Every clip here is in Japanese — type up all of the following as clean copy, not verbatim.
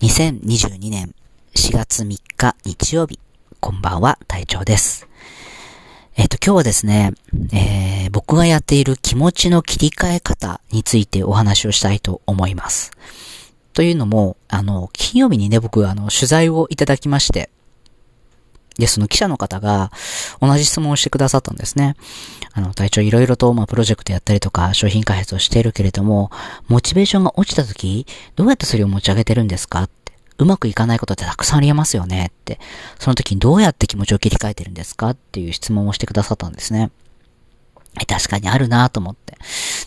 2022年4月3日日曜日、こんばんは、隊長です。今日はですね、僕がやっている気持ちの切り替え方についてお話をしたいと思います。というのも、金曜日にね、僕、取材をいただきまして、で、その記者の方が同じ質問をしてくださったんですね。隊長いろいろと、プロジェクトやったりとか商品開発をしているけれども、モチベーションが落ちた時、どうやってそれを持ち上げてるんですかって。うまくいかないことってたくさんありますよねって。その時にどうやって気持ちを切り替えてるんですかっていう質問をしてくださったんですね。確かにあるなと思って。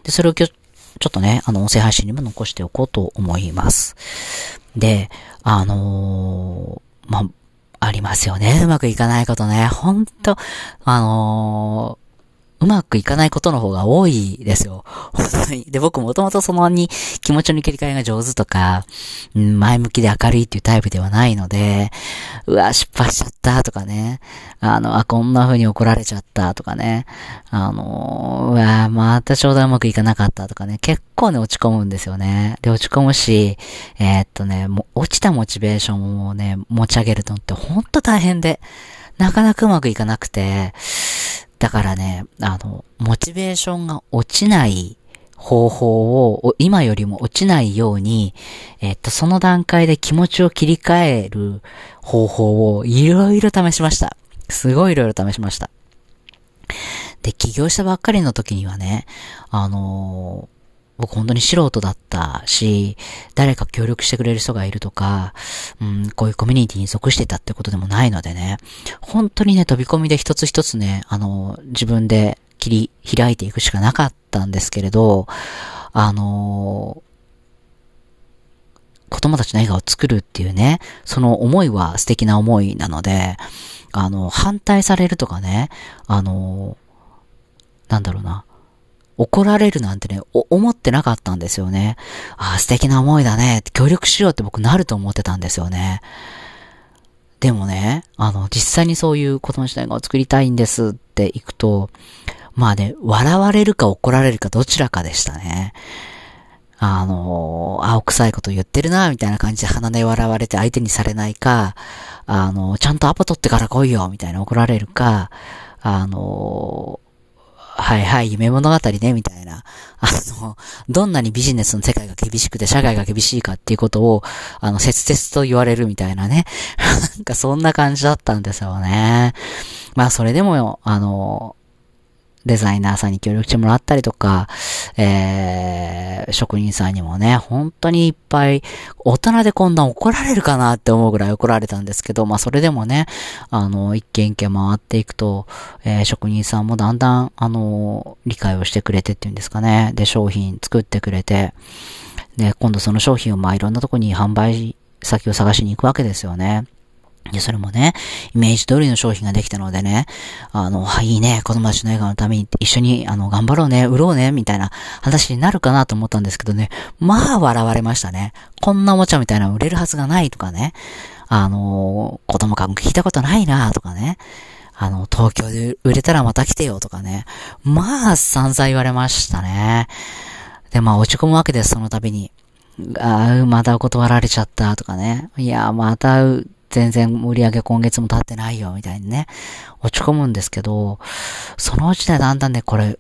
で、それを今日、ちょっとね、音声配信にも残しておこうと思います。で、ありますよね。うまくいかないことね。ほんと、うまくいかないことの方が多いですよ。本当に。で、僕もともとそのに気持ちの切り替えが上手とか、前向きで明るいっていうタイプではないので、うわ、失敗しちゃったとかね。こんな風に怒られちゃったとかね。うわ、またちょうどうまくいかなかったとかね。結構ね、落ち込むんですよね。で、落ち込むし、もう落ちたモチベーションをね、持ち上げるのってほんと大変で、なかなかうまくいかなくて、だからね、モチベーションが落ちない方法を、今よりも落ちないように、その段階で気持ちを切り替える方法をいろいろ試しました。すごいいろいろ試しました。で、起業したばっかりの時にはね、僕本当に素人だったし、誰か協力してくれる人がいるとか、こういうコミュニティに属してたってことでもないのでね、本当にね、飛び込みで一つ一つね、自分で切り開いていくしかなかったんですけれど、子供たちの笑顔を作るっていうね、その思いは素敵な思いなので、反対されるとかね、なんだろうな、怒られるなんてね、思ってなかったんですよね。ああ、素敵な思いだね。協力しようって僕なると思ってたんですよね。でもね、実際にそういう子供時代を作りたいんですって行くと、まあね、笑われるか怒られるかどちらかでしたね。青臭いこと言ってるな、みたいな感じで鼻で笑われて相手にされないか、ちゃんとアポ取ってから来いよ、みたいな怒られるか、はいはい、夢物語ね、みたいな。どんなにビジネスの世界が厳しくて、社会が厳しいかっていうことを、切々と言われるみたいなね。なんかそんな感じだったんですよね。まあそれでも、デザイナーさんに協力してもらったりとか、職人さんにもね、本当にいっぱい、大人でこんな怒られるかなって思うぐらい怒られたんですけど、まあそれでもね、一軒一軒回っていくと、職人さんもだんだん、理解をしてくれてっていうんですかね。で、商品作ってくれて、で、今度その商品をいろんなとこに販売先を探しに行くわけですよね。で、それもね、イメージ通りの商品ができたのでね、いいね、子供たちの笑顔のために一緒に、頑張ろうね、売ろうね、みたいな話になるかなと思ったんですけどね、まあ、笑われましたね。こんなおもちゃみたいなの売れるはずがないとかね、子供からも聞いたことないな、とかね、東京で売れたらまた来てよ、とかね、まあ、散々言われましたね。で、まあ、落ち込むわけです、その度に。ああ、また断られちゃった、とかね。いや、また、全然売り上げ今月も経ってないよみたいにね、落ち込むんですけど、そのうちね、だんだんね、この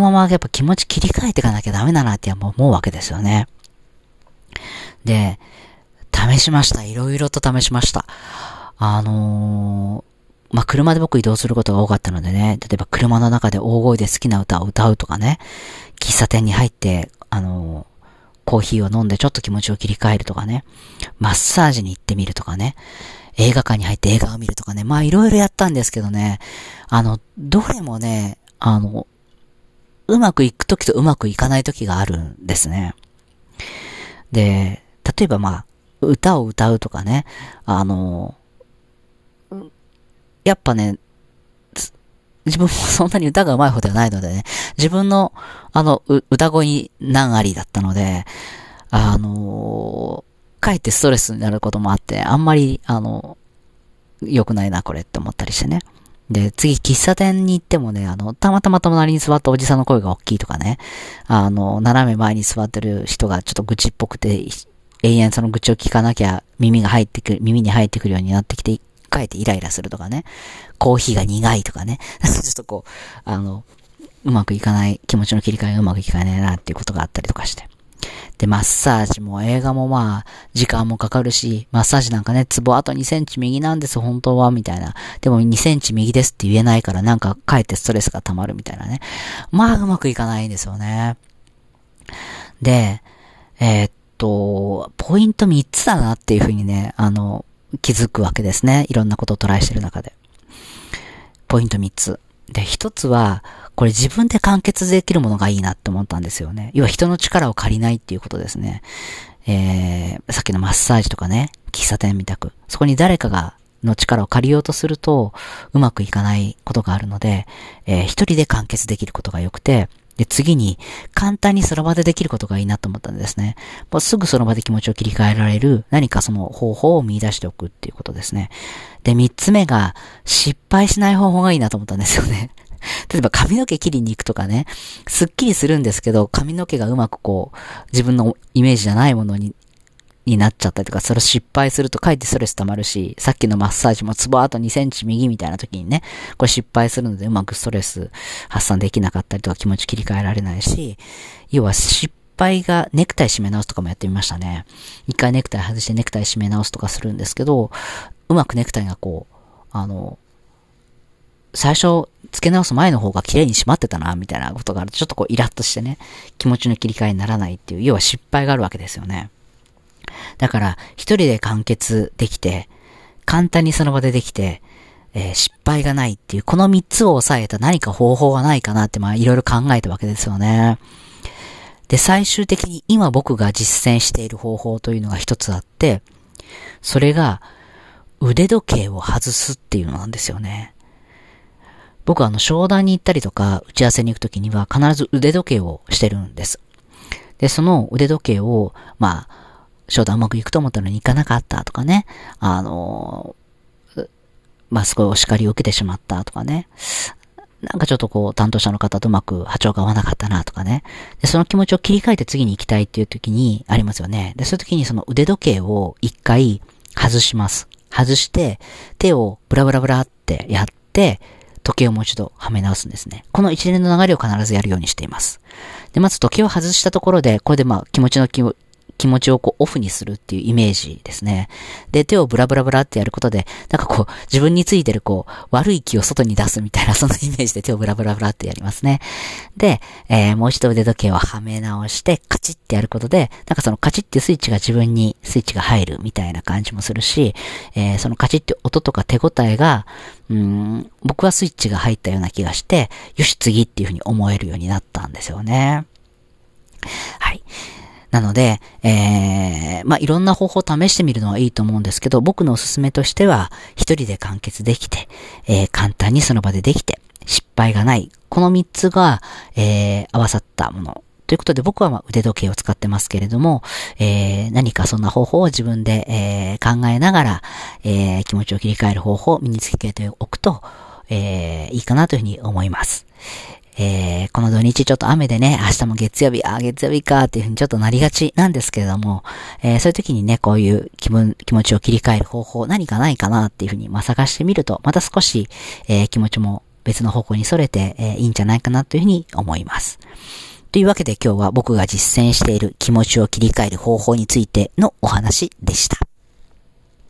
ままやっぱ気持ち切り替えていかなきゃダメだなって思うわけですよね。で、試しました。いろいろと試しました。まあ、車で僕移動することが多かったのでね、例えば車の中で大声で好きな歌を歌うとかね、喫茶店に入って、コーヒーを飲んでちょっと気持ちを切り替えるとかね、マッサージに行ってみるとかね、映画館に入って映画を見るとかね、まあいろいろやったんですけどね、どれもね、うまくいくときとうまくいかないときがあるんですね。で、例えば歌を歌うとかね、やっぱね、自分もそんなに歌が上手い方ではないのでね、自分の歌声難ありだったので、かえってストレスになることもあって、あんまり良くないなこれって思ったりしてね。で、次喫茶店に行ってもね、たまたま隣に座ったおじさんの声が大きいとかね、斜め前に座ってる人がちょっと愚痴っぽくて永遠その愚痴を聞かなきゃ耳に入ってくるようになってきて、かえってイライラするとかね。コーヒーが苦いとかね。ちょっとこう、うまくいかない、気持ちの切り替えがうまくいかないなっていうことがあったりとかして。で、マッサージも映画もまあ、時間もかかるし、マッサージなんかね、ツボあと2センチ右なんです、本当は、みたいな。でも2センチ右ですって言えないから、なんかかえってストレスが溜まるみたいなね。まあ、うまくいかないんですよね。で、ポイント3つだなっていうふうにね、気づくわけですね。いろんなことをトライしてる中で。ポイント3つ。で、1つは、これ自分で完結できるものがいいなって思ったんですよね。要は人の力を借りないっていうことですね。さっきのマッサージとかね、喫茶店みたく。そこに誰かが、の力を借りようとすると、うまくいかないことがあるので、一人で完結できることが良くて、で、次に、簡単にその場でできることがいいなと思ったんですね。もうすぐその場で気持ちを切り替えられる、何かその方法を見出しておくっていうことですね。で、3つ目が、失敗しない方法がいいなと思ったんですよね。例えば髪の毛切りに行くとかね、すっきりするんですけど、髪の毛がうまくこう、自分のイメージじゃないものになっちゃったりとか、それ失敗するとかえってストレス溜まるし、さっきのマッサージもツボあと2センチ右みたいな時にね、これ失敗するのでうまくストレス発散できなかったりとか気持ち切り替えられないし、要は失敗がネクタイ締め直すとかもやってみましたね。一回ネクタイ外してネクタイ締め直すとかするんですけど、うまくネクタイがこう、最初、付け直す前の方が綺麗に締まってたな、みたいなことがあると、ちょっとこうイラッとしてね、気持ちの切り替えにならないっていう、要は失敗があるわけですよね。だから、一人で完結できて、簡単にその場でできて、失敗がないっていう、この3つを抑えた何か方法はないかなって、まあ、いろいろ考えたわけですよね。で、最終的に今僕が実践している方法というのが1つあって、それが、腕時計を外すっていうのなんですよね。僕は商談に行ったりとか、打ち合わせに行くときには必ず腕時計をしてるんです。で、その腕時計を、まあ、商談うまくいくと思ったのに行かなかったとかね、まあ、すごいお叱りを受けてしまったとかね、なんかちょっとこう、担当者の方とうまく波長が合わなかったなとかね、で、その気持ちを切り替えて次に行きたいっていうときにありますよね。で、そういうときにその腕時計を1回外します。外して、手をブラブラブラってやって、時計をもう一度はめ直すんですね。この一連の流れを必ずやるようにしています。で、まず時計を外したところで、これでまあ気持ちをこうオフにするっていうイメージですね。で、手をブラブラブラってやることで、なんかこう自分についてるこう悪い気を外に出すみたいなそのイメージで手をブラブラブラってやりますね。で、もう一度腕時計をはめ直してカチッってやることで、なんかそのカチッって自分にスイッチが入るみたいな感じもするし、そのカチッって音とか手応えが、僕はスイッチが入ったような気がして、よし次っていうふうに思えるようになったんですよね。はい。なので、まあ、いろんな方法を試してみるのはいいと思うんですけど、僕のおすすめとしては、一人で完結できて、簡単にその場でできて、失敗がない。この3つが、合わさったもの。ということで、僕はまあ腕時計を使ってますけれども、何かそんな方法を自分で、考えながら、気持ちを切り替える方法を身につけておくと、いいかなというふうに思います。この土日ちょっと雨でね、明日も月曜日かっていうふうにちょっとなりがちなんですけれども、そういう時にね、こういう気持ちを切り替える方法何かないかなっていうふうにまあ探してみると、また少し、気持ちも別の方向に逸れて、いいんじゃないかなというふうに思います。というわけで今日は僕が実践している気持ちを切り替える方法についてのお話でした。